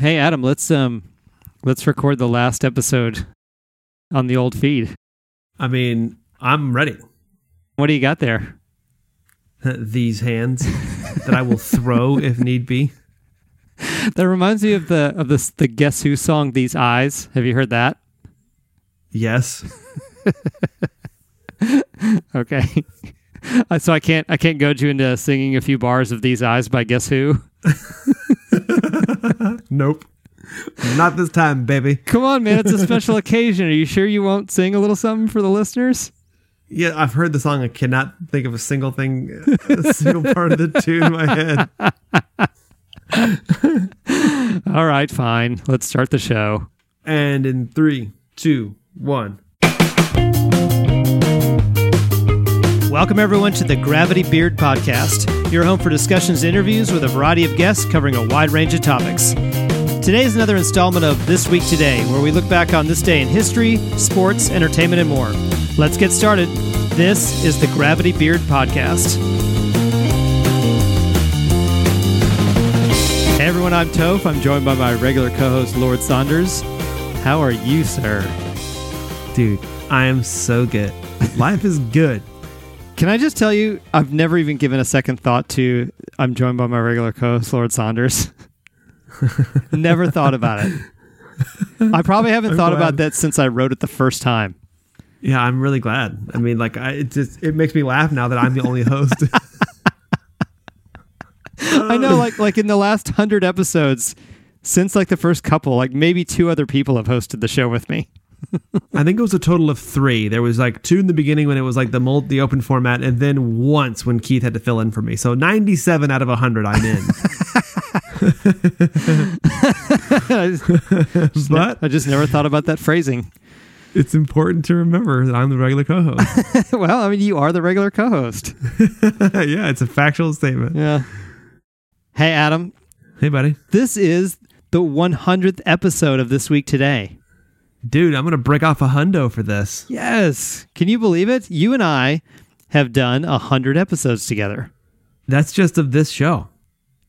Hey Adam, let's record the last episode on the old feed. I mean, I'm ready. What do you got there? These hands that I will throw if need be. That reminds me of the Guess Who song, These Eyes. Have you heard that? Yes. Okay. So I can't goad you into singing a few bars of These Eyes by Guess Who? Nope. Not this time, baby. Come on, man. It's a special occasion. Are you sure you won't sing a little something for the listeners? Yeah, I've heard the song. I cannot think of a single thing, a single part of the tune in my head. All right, fine. Let's start the show. And in 3, 2, 1... Welcome, everyone, to the Gravity Beard Podcast, your home for discussions and interviews with a variety of guests covering a wide range of topics. Today is another installment of This Week Today, where we look back on this day in history, sports, entertainment, and more. Let's get started. This is the Gravity Beard Podcast. Hey, everyone, I'm Toph. I'm joined by my regular co-host, Lord Saunders. How are you, sir? Dude, I am so good. Life is good. Can I just tell you, I've never even given a second thought to, I'm joined by my regular co-host, Lord Saunders. Never thought about it. I probably haven't thought about that since I wrote it the first time. Yeah, I'm really glad. I mean, like, it makes me laugh now that I'm the only host. I know, like in the last 100 episodes, since like the first couple, like maybe 2 other people have hosted the show with me. I think it was a total of 3. There was like 2 in the beginning when it was like the open format, and then once when Keith had to fill in for me. So 97 out of 100, I'm in. I just never thought about that phrasing. It's important to remember that I'm the regular co-host. Well, I mean, you are the regular co-host. Yeah, it's a factual statement. Yeah. Hey, Adam. Hey, buddy. This is the 100th episode of This Week Today. Dude, I'm going to break off a hundo for this. Yes. Can you believe it? You and I have done 100 episodes together. That's just of this show.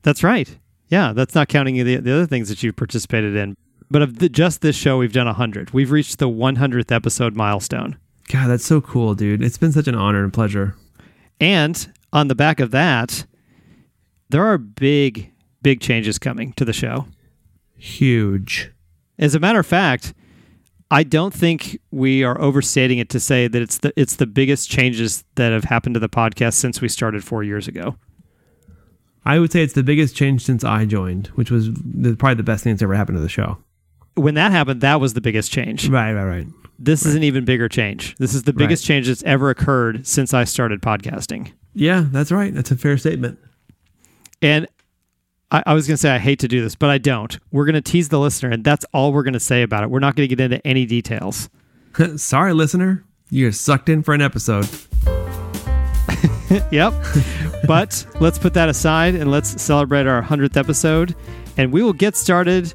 That's right. Yeah, that's not counting the other things that you've participated in. But of just this show, we've done 100. We've reached the 100th episode milestone. God, that's so cool, dude. It's been such an honor and pleasure. And on the back of that, there are big, big changes coming to the show. Huge. As a matter of fact, I don't think we are overstating it to say that it's the biggest changes that have happened to the podcast since we started 4 years ago. I would say it's the biggest change since I joined, which was probably the best thing that's ever happened to the show. When that happened, that was the biggest change. Right. This is an even bigger change. This is the biggest change that's ever occurred since I started podcasting. Yeah, that's right. That's a fair statement. And I was going to say I hate to do this, but I don't. We're going to tease the listener, and that's all we're going to say about it. We're not going to get into any details. Sorry, listener. You're sucked in for an episode. Yep. But let's put that aside, and let's celebrate our 100th episode. And we will get started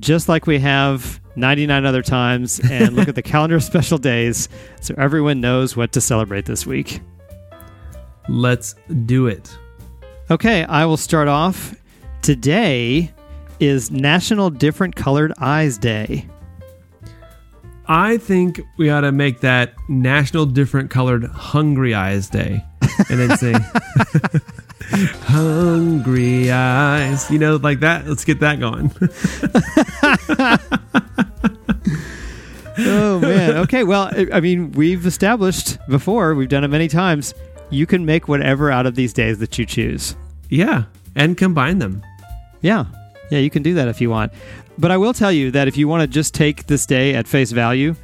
just like we have 99 other times and look at the calendar of special days so everyone knows what to celebrate this week. Let's do it. Okay, I will start off. Today is National Different Colored Eyes Day. I think we ought to make that National Different Colored Hungry Eyes Day. And then sing, Hungry Eyes. You know, like that. Let's get that going. Oh, man. Okay, well, I mean, we've established before, we've done it many times, you can make whatever out of these days that you choose. Yeah, and combine them. Yeah, you can do that if you want. But I will tell you that if you want to just take this day at face value,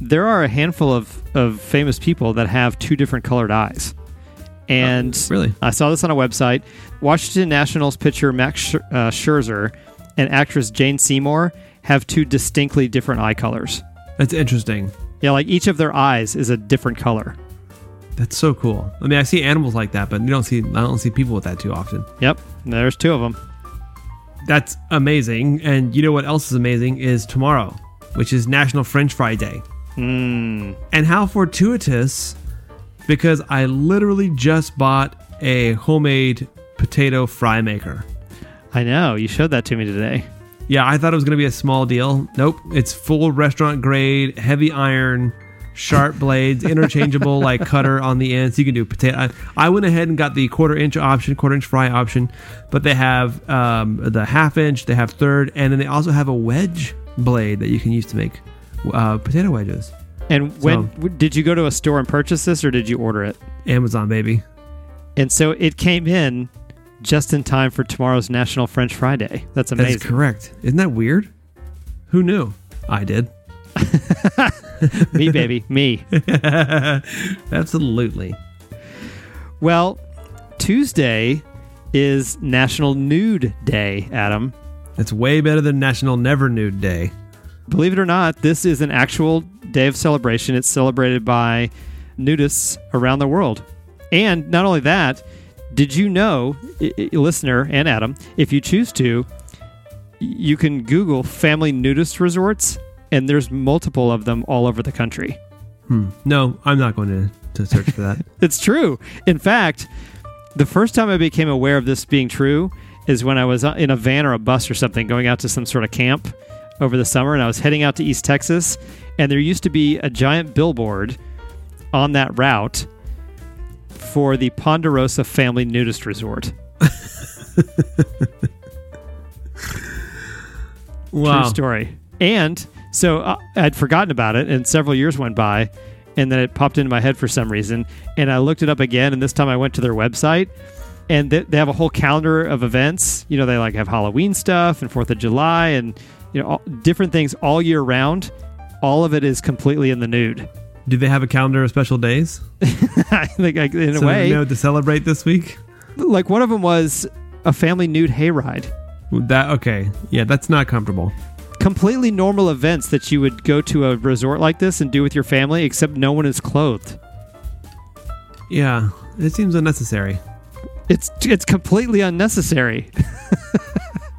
there are a handful of famous people that have 2 different colored eyes. And really? I saw this on a website. Washington Nationals pitcher Max Scherzer and actress Jane Seymour have 2 distinctly different eye colors. That's interesting. Yeah, like each of their eyes is a different color. That's so cool. I mean, I see animals like that, but I don't see people with that too often. Yep. There's 2 of them. That's amazing. And you know what else is amazing is tomorrow, which is National French Fry Day. And how fortuitous, because I literally just bought a homemade potato fry maker. I know. You showed that to me today. Yeah, I thought it was going to be a small deal. Nope. It's full restaurant grade, heavy iron, sharp blades, interchangeable like cutter on the end. So you can do potato. I went ahead and got the quarter inch fry option, but they have the half inch, they have third, and then they also have a wedge blade that you can use to make potato wedges. And when did you go to a store and purchase this, or did you order it? Amazon, baby. And so it came in just in time for tomorrow's National French Fry Day. That's amazing. That's correct. Isn't that weird? Who knew? I did. Me, baby. Me. Absolutely. Well, Tuesday is National Nude Day, Adam. That's way better than National Never Nude Day. Believe it or not, this is an actual day of celebration. It's celebrated by nudists around the world. And not only that, did you know, listener and Adam, if you choose to, you can Google family nudist resorts, and there's multiple of them all over the country. No, I'm not going to search for that. It's true. In fact, the first time I became aware of this being true is when I was in a van or a bus or something going out to some sort of camp over the summer, and I was heading out to East Texas, and there used to be a giant billboard on that route for the Ponderosa Family Nudist Resort. Wow. True story. And so I'd forgotten about it, and several years went by, and then it popped into my head for some reason, and I looked it up again, and this time I went to their website, and they have a whole calendar of events. You know, they like have Halloween stuff and 4th of July and, you know, all, different things all year round. All of it is completely in the nude. Do they have a calendar of special days? I think in a way. So you know to celebrate this week? Like one of them was a family nude hayride. Okay. Yeah, that's not comfortable. Completely normal events that you would go to a resort like this and do with your family, except no one is clothed. Yeah, it seems unnecessary. It's completely unnecessary.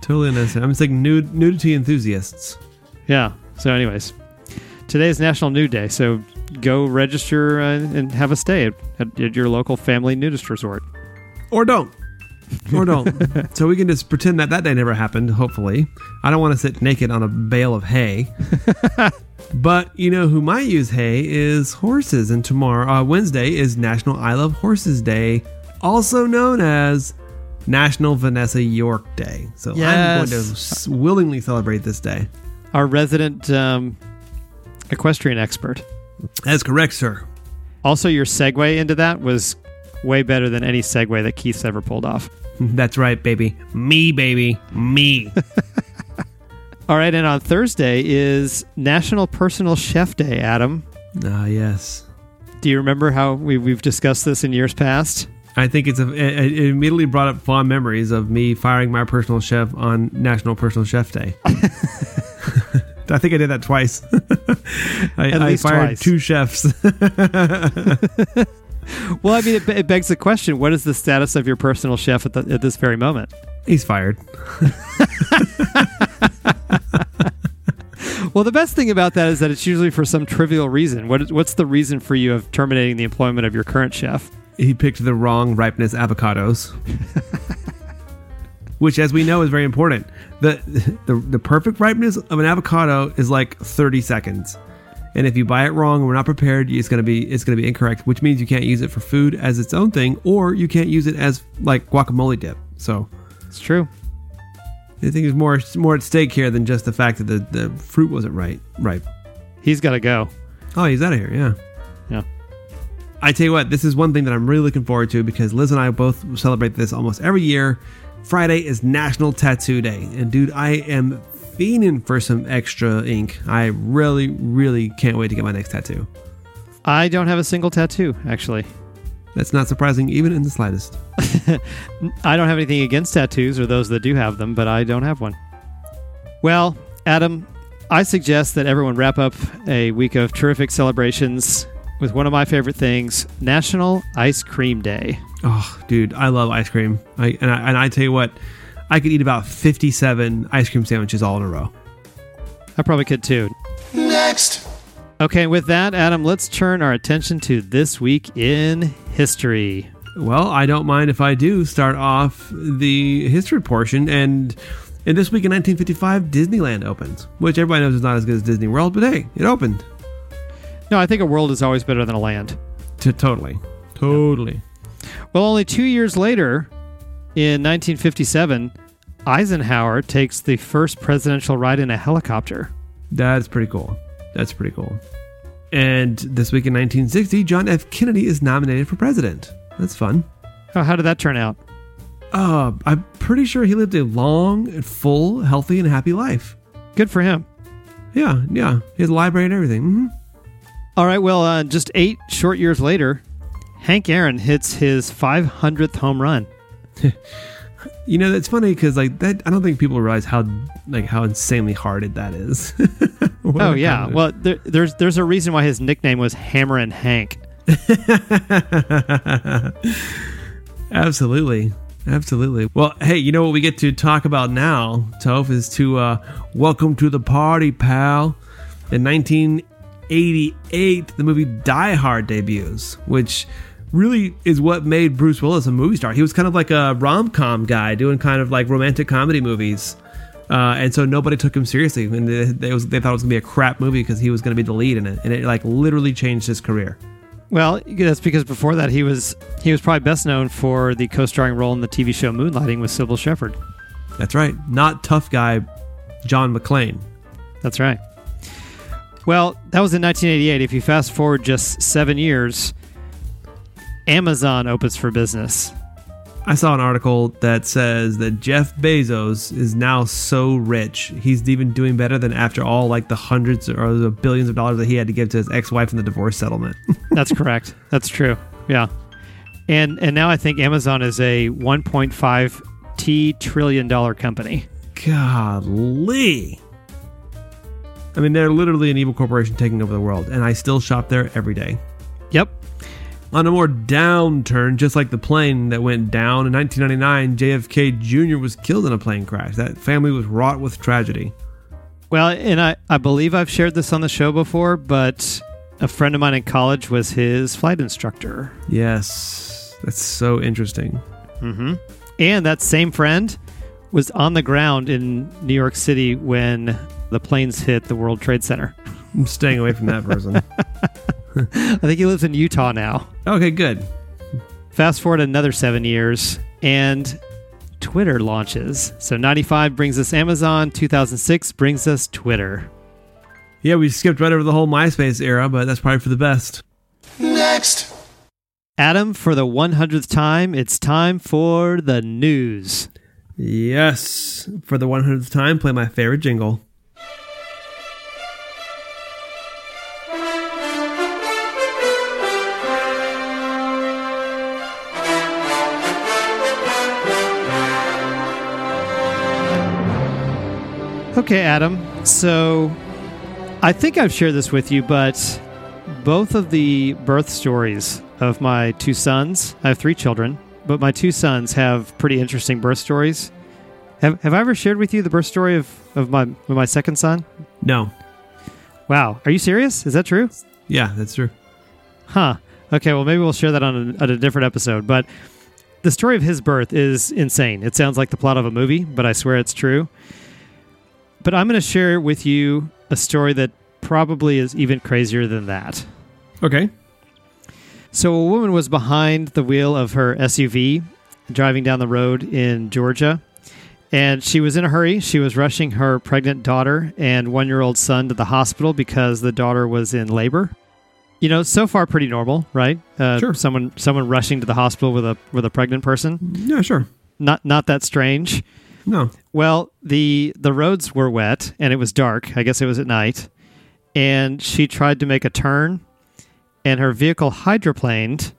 Totally unnecessary. I'm just like nudity enthusiasts. Yeah. So anyways, today is National Nude Day, so go register and have a stay at your local family nudist resort. Or don't. So we can just pretend that day never happened, hopefully. I don't want to sit naked on a bale of hay. But you know who might use hay is horses. And tomorrow, Wednesday, is National I Love Horses Day, also known as National Vanessa York Day. So yes. I'm going to willingly celebrate this day. Our resident equestrian expert. That's correct, sir. Also, your segue into that was way better than any segue that Keith's ever pulled off. That's right, baby. Me, baby. Me. All right, and on Thursday is National Personal Chef Day, Adam. Ah, yes. Do you remember how we've discussed this in years past? I think it immediately brought up fond memories of me firing my personal chef on National Personal Chef Day. I think I did that twice. I fired twice. Two chefs. Well, I mean, it begs the question, what is the status of your personal chef at this very moment? He's fired. Well, the best thing about that is that it's usually for some trivial reason. What's the reason for you of terminating the employment of your current chef? He picked the wrong ripeness avocados. Which, as we know, is very important. The perfect ripeness of an avocado is like 30 seconds. And if you buy it wrong and we're not prepared, it's going to be incorrect, which means you can't use it for food as its own thing, or you can't use it as like guacamole dip. So it's true. I think there's more at stake here than just the fact that the fruit wasn't ripe. He's got to go. Oh, he's out of here. Yeah. Yeah. I tell you what, this is one thing that I'm really looking forward to because Liz and I both celebrate this almost every year. Friday is National Tattoo Day. And dude, I am fiending for some extra ink. I really, really can't wait to get my next tattoo. I don't have a single tattoo, actually. That's not surprising, even in the slightest. I don't have anything against tattoos or those that do have them, but I don't have one. Well, Adam, I suggest that everyone wrap up a week of terrific celebrations with one of my favorite things, National Ice Cream Day. Oh, dude, I love ice cream. I tell you what, I could eat about 57 ice cream sandwiches all in a row. I probably could too. Next. Okay, with that, Adam, let's turn our attention to this week in history. Well, I don't mind if I do start off the history portion, and And this week in 1955, Disneyland opens, which everybody knows is not as good as Disney World, but hey, it opened. No, I think a world is always better than a land. Totally. Well, only 2 years later, in 1957, Eisenhower takes the first presidential ride in a helicopter. That's pretty cool. And this week in 1960, John F. Kennedy is nominated for president. That's fun. Oh, how did that turn out? I'm pretty sure he lived a long, and full, healthy, and happy life. Good for him. Yeah. He has a library and everything. Mm-hmm. All right, well, just 8 short years later, Hank Aaron hits his 500th home run. You know, that's funny because I don't think people realize how insanely hard that is. Oh yeah, well there's a reason why his nickname was Hammerin' Hank. Absolutely. Well, hey, you know what we get to talk about now, Toph, is to welcome to the party, pal. In 1988, the movie Die Hard debuts, which really is what made Bruce Willis a movie star. He was kind of like a rom-com guy doing kind of like romantic comedy movies. And so nobody took him seriously. And they thought it was going to be a crap movie because he was going to be the lead in it. And it like literally changed his career. Well, that's because before that, he was probably best known for the co-starring role in the TV show Moonlighting with Cybill Shepherd. That's right. Not tough guy John McClane. That's right. Well, that was in 1988. If you fast forward just 7 years, Amazon opens for business. I saw an article that says that Jeff Bezos is now so rich, he's even doing better than after all like the hundreds or the billions of dollars that he had to give to his ex-wife in the divorce settlement. That's correct. That's true. Yeah. And now I think Amazon is a $1.5 trillion company. Golly. I mean, they're literally an evil corporation taking over the world, and I still shop there every day. Yep. On a more downturn, just like the plane that went down in 1999, JFK Jr. was killed in a plane crash. That family was wrought with tragedy. Well, and I believe I've shared this on the show before, but a friend of mine in college was his flight instructor. Yes. That's so interesting. Mm-hmm. And that same friend was on the ground in New York City when the planes hit the World Trade Center. I'm staying away from that person. I think he lives in Utah now. Okay, good. Fast forward another 7 years, and Twitter launches. So 95 brings us Amazon, 2006 brings us Twitter. Yeah, we skipped right over the whole MySpace era, but that's probably for the best. Next! Adam, for the 100th time, it's time for the news. Yes, for the 100th time, play my favorite jingle. Okay, Adam, so I think I've shared this with you, but both of the birth stories of my two sons, I have 3 children, but my 2 sons have pretty interesting birth stories. Have I ever shared with you the birth story of my second son? No. Wow. Are you serious? Is that true? Yeah, that's true. Huh. Okay, well, maybe we'll share that on a different episode, but the story of his birth is insane. It sounds like the plot of a movie, but I swear it's true. But I'm going to share with you a story that probably is even crazier than that. Okay. So a woman was behind the wheel of her SUV driving down the road in Georgia, and she was in a hurry. She was rushing her pregnant daughter and 1-year-old son to the hospital because the daughter was in labor. You know, so far pretty normal, right? Sure. Someone rushing to the hospital with a pregnant person. Yeah, sure. Not that strange. No. Well, the roads were wet and it was dark. I guess it was at night. And she tried to make a turn and her vehicle hydroplaned.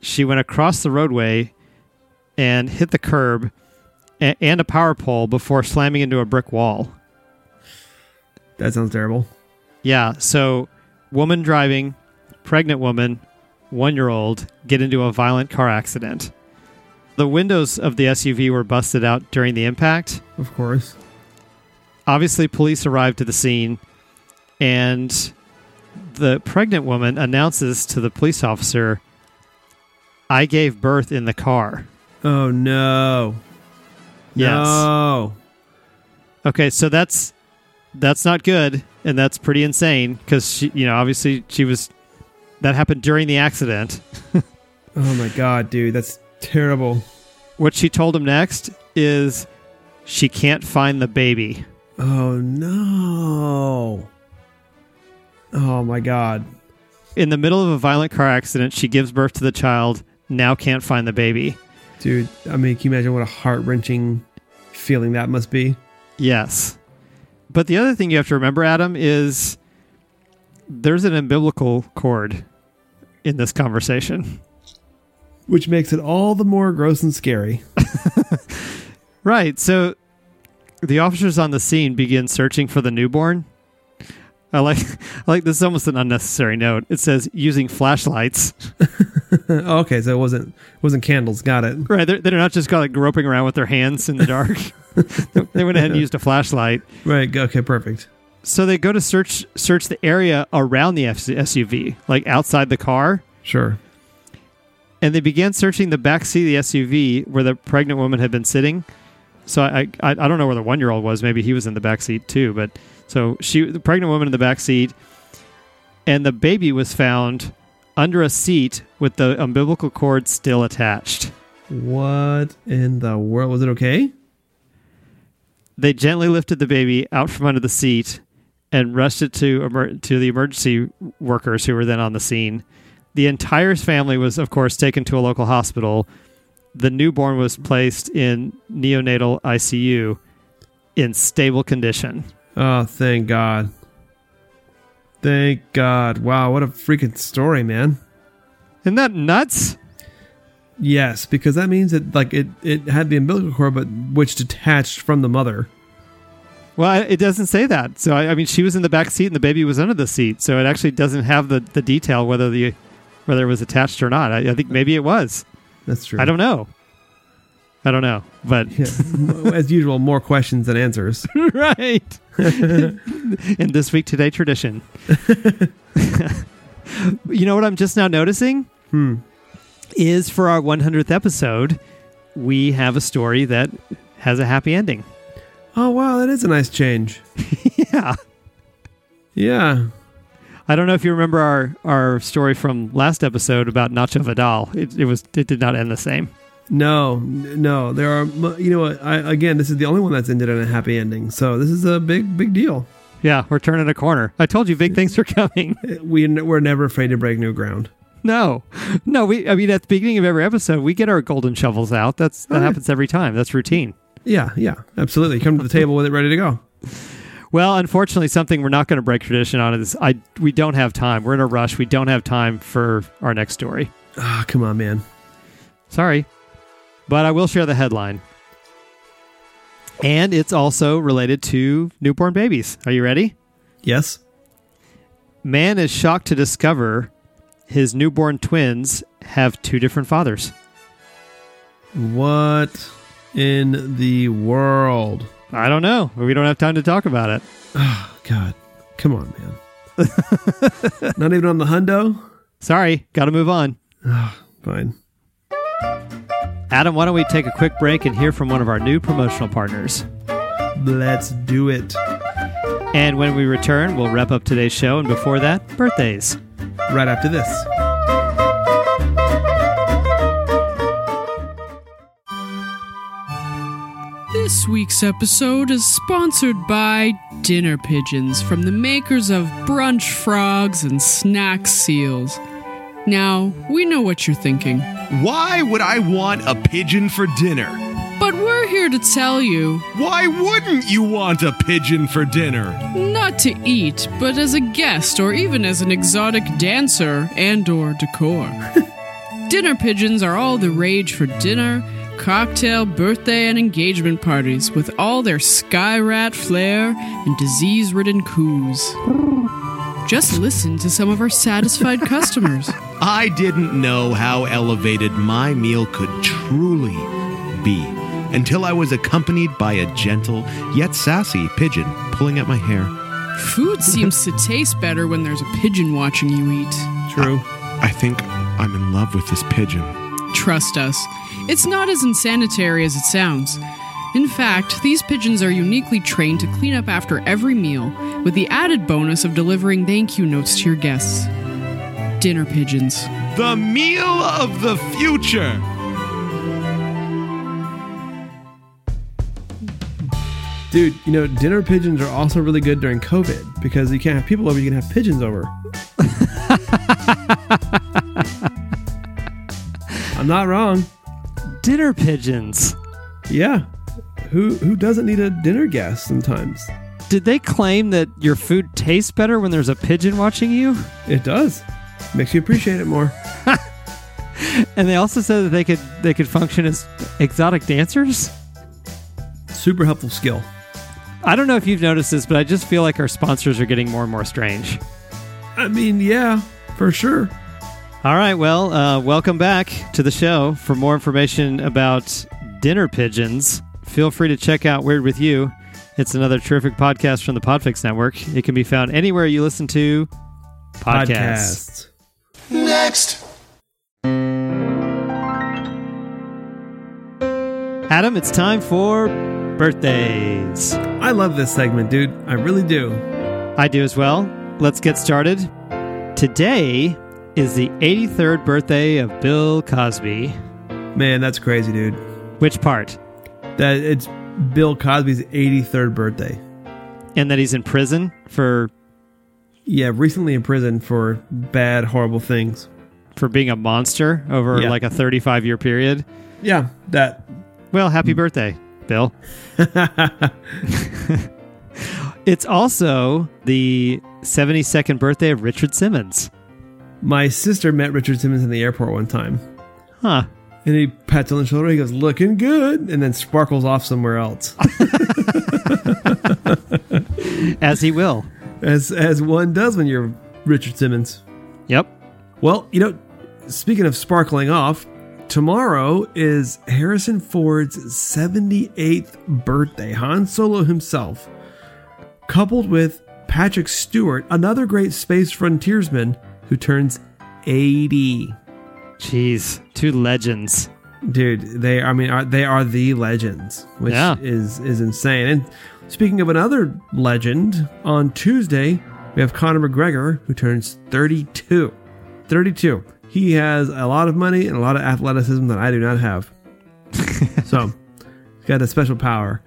She went across the roadway and hit the curb and a power pole before slamming into a brick wall. That sounds terrible. Yeah. So woman driving, pregnant woman, 1-year-old, get into a violent car accident. The windows of the SUV were busted out during the impact. Of course. Obviously, police arrived to the scene, and the pregnant woman announces to the police officer, "I gave birth in the car." Oh, no. Yes. No. Okay, so that's not good, and that's pretty insane because she, you know, obviously she was. That happened during the accident. Oh my God, dude, that's terrible. What she told him next is she can't find the baby. Oh no! Oh my God! In the middle of a violent car accident, she gives birth to the child. Now can't find the baby. Dude, I mean, can you imagine what a heart-wrenching feeling that must be? Yes. But the other thing you have to remember, Adam, is there's an umbilical cord in this conversation. Which makes it all the more gross and scary. Right. So the officers on the scene begin searching for the newborn. I like this is almost an unnecessary note. It says using flashlights. Okay, so it wasn't candles. Got it. Right, they're not just like groping around with their hands in the dark. They went ahead and used a flashlight. Right. Okay. Perfect. So they go to search the area around the SUV, like outside the car. Sure. And they began searching the back seat of the SUV where the pregnant woman had been sitting. So I don't know where the 1-year-old was. Maybe he was in the back seat too, but. So the pregnant woman in the back seat, and the baby was found under a seat with the umbilical cord still attached. What in the world? Was it okay? They gently lifted the baby out from under the seat and rushed it to the emergency workers who were then on the scene. The entire family was, of course, taken to a local hospital. The newborn was placed in neonatal ICU in stable condition. Oh, thank God. Thank God. Wow, what a freaking story, man. Isn't that nuts? Yes, because that means that like it had the umbilical cord, but which detached from the mother. Well, it doesn't say that. So, I mean, she was in the back seat and the baby was under the seat. So it actually doesn't have the detail whether it was attached or not. I think maybe it was. That's true. I don't know. But yeah, as usual, more questions than answers. Right. In This Week Today tradition. You know what I'm just now noticing? Is for our 100th episode, we have a story that has a happy ending. Oh, wow. That is a nice change. Yeah. Yeah. I don't know if you remember our story from last episode about Nacho Vidal. It did not end the same. No, there are, you know, again, this is the only one that's ended on a happy ending. So this is a big, big deal. Yeah, we're turning a corner. I told you big things are coming. We're never afraid to break new ground. No, I mean, at the beginning of every episode, we get our golden shovels out. That happens every time. That's routine. Yeah, absolutely. Come to the table with it ready to go. Well, unfortunately, something we're not going to break tradition on is we don't have time. We're in a rush. We don't have time for our next story. Ah, come on, man. Sorry. But I will share the headline. And it's also related to newborn babies. Are you ready? Yes. Man is shocked to discover his newborn twins have two different fathers. What in the world? I don't know. We don't have time to talk about it. Oh, God. Come on, man. Not even on the hundo? Sorry. Got to move on. Oh, fine. Adam, why don't we take a quick break and hear from one of our new promotional partners? Let's do it. And when we return, we'll wrap up today's show. And before that, birthdays. Right after this. This week's episode is sponsored by Dinner Pigeons from the makers of Brunch Frogs and Snack Seals. Now, we know what you're thinking. Why would I want a pigeon for dinner? But we're here to tell you... Why wouldn't you want a pigeon for dinner? Not to eat, but as a guest or even as an exotic dancer and or decor. Dinner pigeons are all the rage for dinner, cocktail, birthday, and engagement parties with all their sky rat flair and disease-ridden coos. Just listen to some of our satisfied customers. I didn't know how elevated my meal could truly be until I was accompanied by a gentle yet sassy pigeon pulling at my hair. Food seems to taste better when there's a pigeon watching you eat. True. I think I'm in love with this pigeon. Trust us. It's not as insanitary as it sounds. In fact, these pigeons are uniquely trained to clean up after every meal, with the added bonus of delivering thank you notes to your guests. Dinner pigeons. The meal of the future! Dude, you know, dinner pigeons are also really good during COVID because you can't have people over, you can have pigeons over. I'm not wrong. Dinner pigeons. Yeah. Who doesn't need a dinner guest sometimes? Did they claim that your food tastes better when there's a pigeon watching you? It does. Makes you appreciate it more. And they also said that they could function as exotic dancers. Super helpful skill. I don't know if you've noticed this, but I just feel like our sponsors are getting more and more strange. I mean, yeah, for sure. All right, well, welcome back to the show. For more information about dinner pigeons, feel free to check out Weird With You. It's another terrific podcast from the Podfix Network. It can be found anywhere you listen to podcasts. Next. Adam, it's time for birthdays. I love this segment, dude. I really do. I do as well. Let's get started. Today is the 83rd birthday of Bill Cosby. Man, that's crazy, dude. Which part? That it's Bill Cosby's 83rd birthday. And that he's in prison for... Yeah, recently in prison for bad, horrible things. For being a monster over like a 35-year period. Yeah, that... Well, happy birthday, Bill. It's also the 72nd birthday of Richard Simmons. My sister met Richard Simmons in the airport one time. Huh. And he pats on the shoulder, he goes, looking good, and then sparkles off somewhere else. As he will. As one does when you're Richard Simmons. Yep. Well, you know, speaking of sparkling off, tomorrow is Harrison Ford's 78th birthday. Han Solo himself, coupled with Patrick Stewart, another great space frontiersman who turns 80. Jeez, two legends. Dude, they are the legends, which is insane. And speaking of another legend, on Tuesday, we have Conor McGregor, who turns 32. 32. He has a lot of money and a lot of athleticism that I do not have. So, he's got a special power.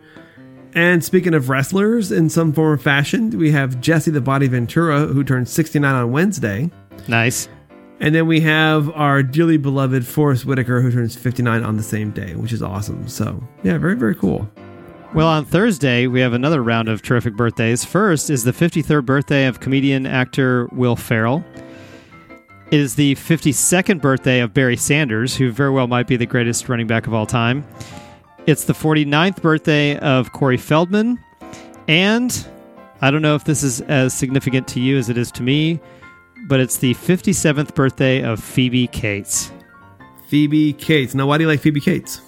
And speaking of wrestlers in some form or fashion, we have Jesse the Body Ventura, who turns 69 on Wednesday. Nice. And then we have our dearly beloved Forrest Whitaker, who turns 59 on the same day, which is awesome. So, yeah, very, very cool. Well, on Thursday, we have another round of terrific birthdays. First is the 53rd birthday of comedian-actor Will Ferrell. It is the 52nd birthday of Barry Sanders, who very well might be the greatest running back of all time. It's the 49th birthday of Corey Feldman. And I don't know if this is as significant to you as it is to me, but it's the 57th birthday of Phoebe Cates. Phoebe Cates. Now, why do you like Phoebe Cates?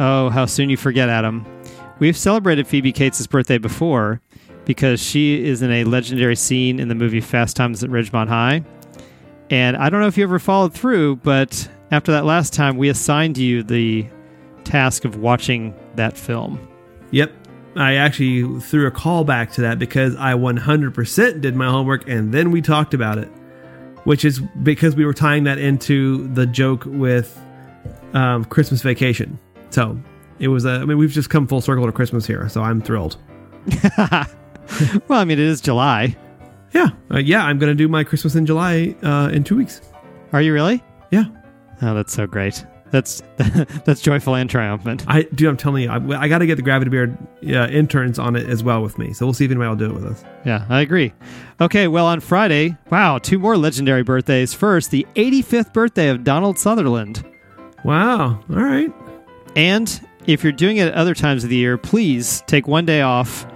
Oh, how soon you forget, Adam. We've celebrated Phoebe Cates' birthday before because she is in a legendary scene in the movie Fast Times at Ridgemont High. And I don't know if you ever followed through, but after that last time, we assigned you the task of watching that film. Yep. I actually threw a call back to that because I 100% did my homework, and then we talked about it, which is because we were tying that into the joke with Christmas Vacation. So it was we've just come full circle to Christmas here, so I'm thrilled. Well, I mean, it is July. Yeah. I'm going to do my Christmas in July in 2 weeks. Are you really? Yeah. Oh, that's so great. That's joyful and triumphant. I'm telling you, I got to get the Gravity Beard interns on it as well with me. So we'll see if anybody will do it with us. Yeah, I agree. Okay, well, on Friday, wow, two more legendary birthdays. First, the 85th birthday of Donald Sutherland. Wow. All right. And if you're doing it at other times of the year, please take one day off.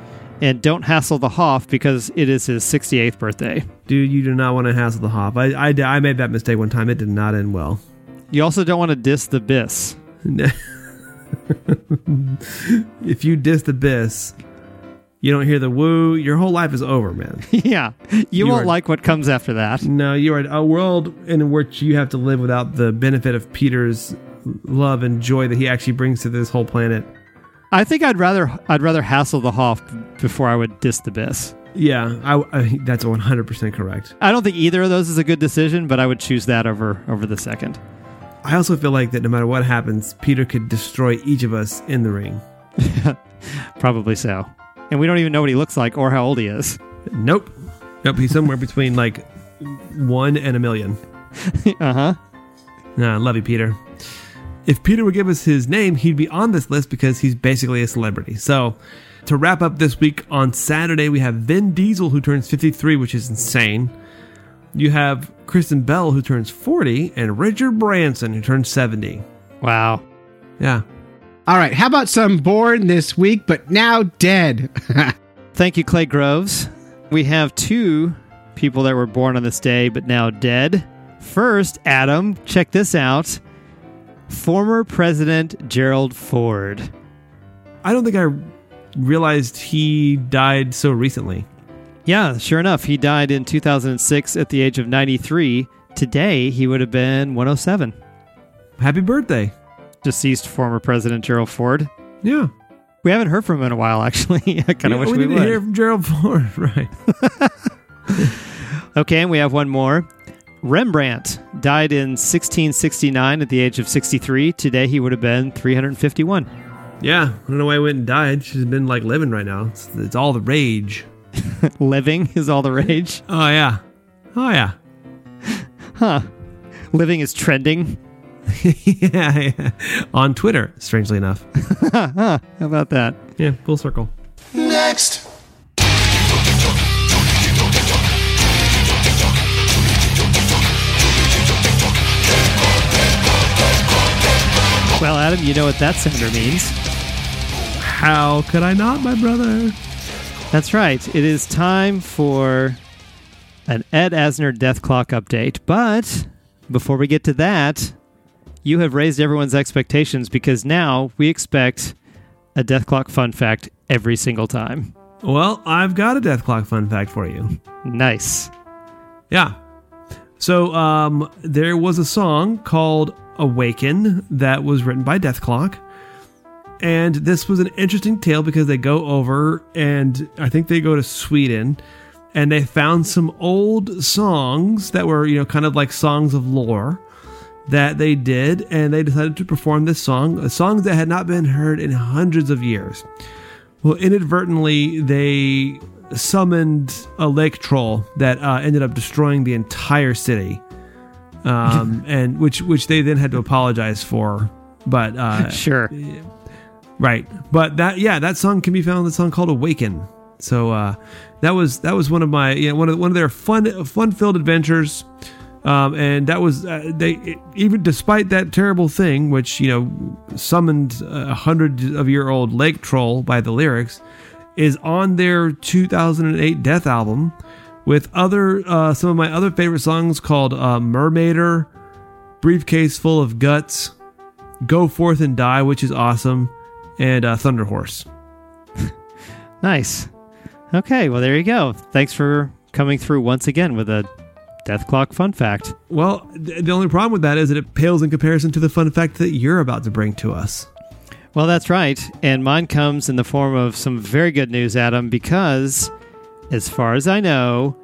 And don't hassle the Hoff because it is his 68th birthday. Dude, you do not want to hassle the Hoff. I made that mistake one time. It did not end well. You also don't want to diss the Biss. If you diss the Biss, you don't hear the woo. Your whole life is over, man. Yeah. You won't like what comes after that. No, you are in a world in which you have to live without the benefit of Peter's love and joy that he actually brings to this whole planet. I think I'd rather hassle the Hoff before I would diss the Biss. Yeah, I that's 100% correct. I don't think either of those is a good decision, but I would choose that over the second. I also feel like that no matter what happens, Peter could destroy each of us in the ring. Probably so. And we don't even know what he looks like or how old he is. Nope. Nope, he's somewhere between like 1 and 1,000,000. Uh-huh. Nah, love you, Peter. If Peter would give us his name, he'd be on this list because he's basically a celebrity. So, to wrap up this week, on Saturday, we have Vin Diesel, who turns 53, which is insane. You have Kristen Bell, who turns 40, and Richard Branson, who turns 70. Wow. Yeah. All right. How about some born this week, but now dead? Thank you, Clay Groves. We have two people that were born on this day, but now dead. First, Adam, check this out. Former President Gerald Ford. I don't think I realized he died so recently. Yeah, sure enough. He died in 2006 at the age of 93. Today, he would have been 107. Happy birthday. Deceased former President Gerald Ford. Yeah. We haven't heard from him in a while, actually. I kind of wish we would. We didn't hear from Gerald Ford, right. Okay, and we have one more. Rembrandt died in 1669 at the age of 63. Today, he would have been 351. Yeah. I don't know why he went and died. She's been like living right now. It's all the rage. Living is all the rage. Oh, yeah. Oh, yeah. Huh. Living is trending. Yeah. On Twitter, strangely enough. How about that? Yeah, full circle. Next. Well, Adam, you know what that sounder means. How could I not, my brother? That's right. It is time for an Ed Asner Death Clock update. But before we get to that, you have raised everyone's expectations because now we expect a Death Clock fun fact every single time. Well, I've got a Death Clock fun fact for you. Nice. Yeah. So there was a song called Awaken that was written by Death Clock. And this was an interesting tale because they go over, and I think they go to Sweden, and they found some old songs that were, you know, kind of like songs of lore that they did, and they decided to perform this song, a song that had not been heard in hundreds of years. Well, inadvertently, they summoned a lake troll that ended up destroying the entire city, and which they then had to apologize for. But sure. Right. But that song can be found in the song called Awaken. So that was one of my, you know, one of their fun-filled adventures. And that was even despite that terrible thing, which, you know, summoned a 100-year-old lake troll by the lyrics, is on their 2008 Death album with other some of my other favorite songs called Mermaider, Briefcase Full of Guts, Go Forth and Die, which is awesome. And Thunder Horse. Nice. Okay, well, there you go. Thanks for coming through once again with a Death Clock fun fact. Well, the only problem with that is that it pales in comparison to the fun fact that you're about to bring to us. Well, that's right. And mine comes in the form of some very good news, Adam, because as far as I know,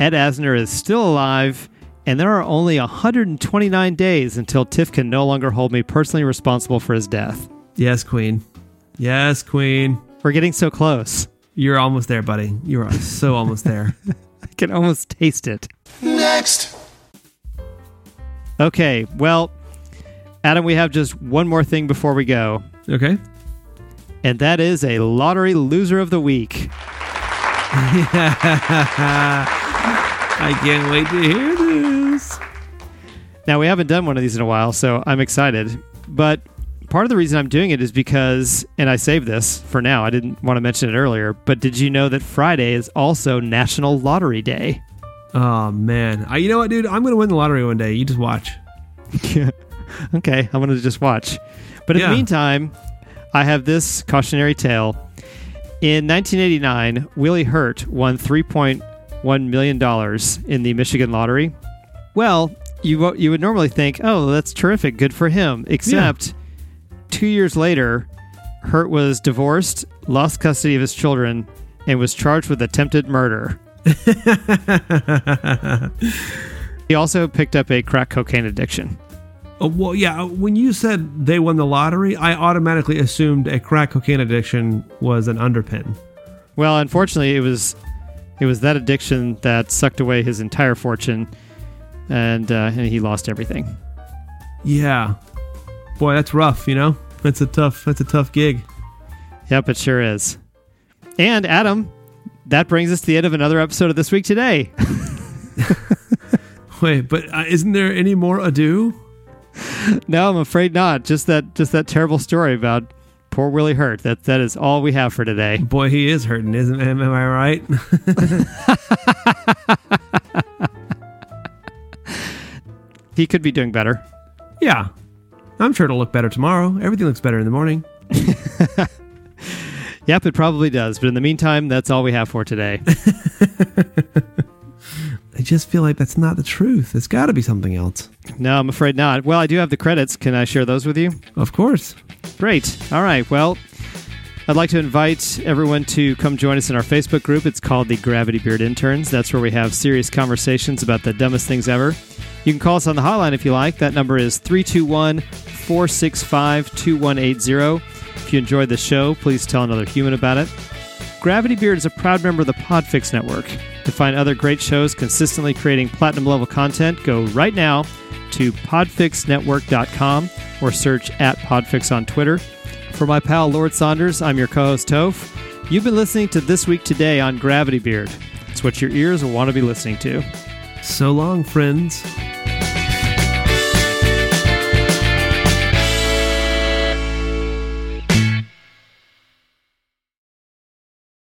Ed Asner is still alive, and there are only 129 days until TIFF can no longer hold me personally responsible for his death. Yes, Queen. Yes, Queen. We're getting so close. You're almost there, buddy. You are so almost there. I can almost taste it. Next. Okay. Well, Adam, we have just one more thing before we go. Okay. And that is a lottery loser of the week. I can't wait to hear this. Now, we haven't done one of these in a while, so I'm excited. But part of the reason I'm doing it is because, and I saved this for now, I didn't want to mention it earlier, but did you know that Friday is also National Lottery Day? Oh, man. You know what, dude? I'm going to win the lottery one day. You just watch. Okay, I'm going to just watch. But in the meantime, I have this cautionary tale. In 1989, Willie Hurt won $3.1 million in the Michigan lottery. Well, you would normally think, oh, that's terrific. Good for him. Except 2 years later, Hurt was divorced, lost custody of his children, and was charged with attempted murder. He also picked up a crack cocaine addiction. Oh, well, yeah, when you said they won the lottery, I automatically assumed a crack cocaine addiction was an underpin. Well, unfortunately, it was that addiction that sucked away his entire fortune, and he lost everything. Yeah. Boy, that's rough, you know? That's a tough gig. Yep, it sure is. And Adam, that brings us to the end of another episode of This Week Today. Wait, but isn't there any more ado? No, I'm afraid not. Just that terrible story about poor Willie Hurt. That is all we have for today. Boy, he is hurting, isn't he? Am I right? He could be doing better. Yeah. I'm sure it'll look better tomorrow. Everything looks better in the morning. Yep, it probably does. But in the meantime, that's all we have for today. I just feel like that's not the truth. It's got to be something else. No, I'm afraid not. Well, I do have the credits. Can I share those with you? Of course. Great. All right. Well, I'd like to invite everyone to come join us in our Facebook group. It's called the Gravity Beard Interns. That's where we have serious conversations about the dumbest things ever. You can call us on the hotline if you like. That number is 321-465-2180. If you enjoyed the show, please tell another human about it. Gravity Beard is a proud member of the Podfix Network. To find other great shows consistently creating platinum-level content, go right now to podfixnetwork.com or search @Podfix on Twitter. For my pal Lord Saunders, I'm your co-host Toph. You've been listening to This Week Today on Gravity Beard. It's what your ears will want to be listening to. So long, friends.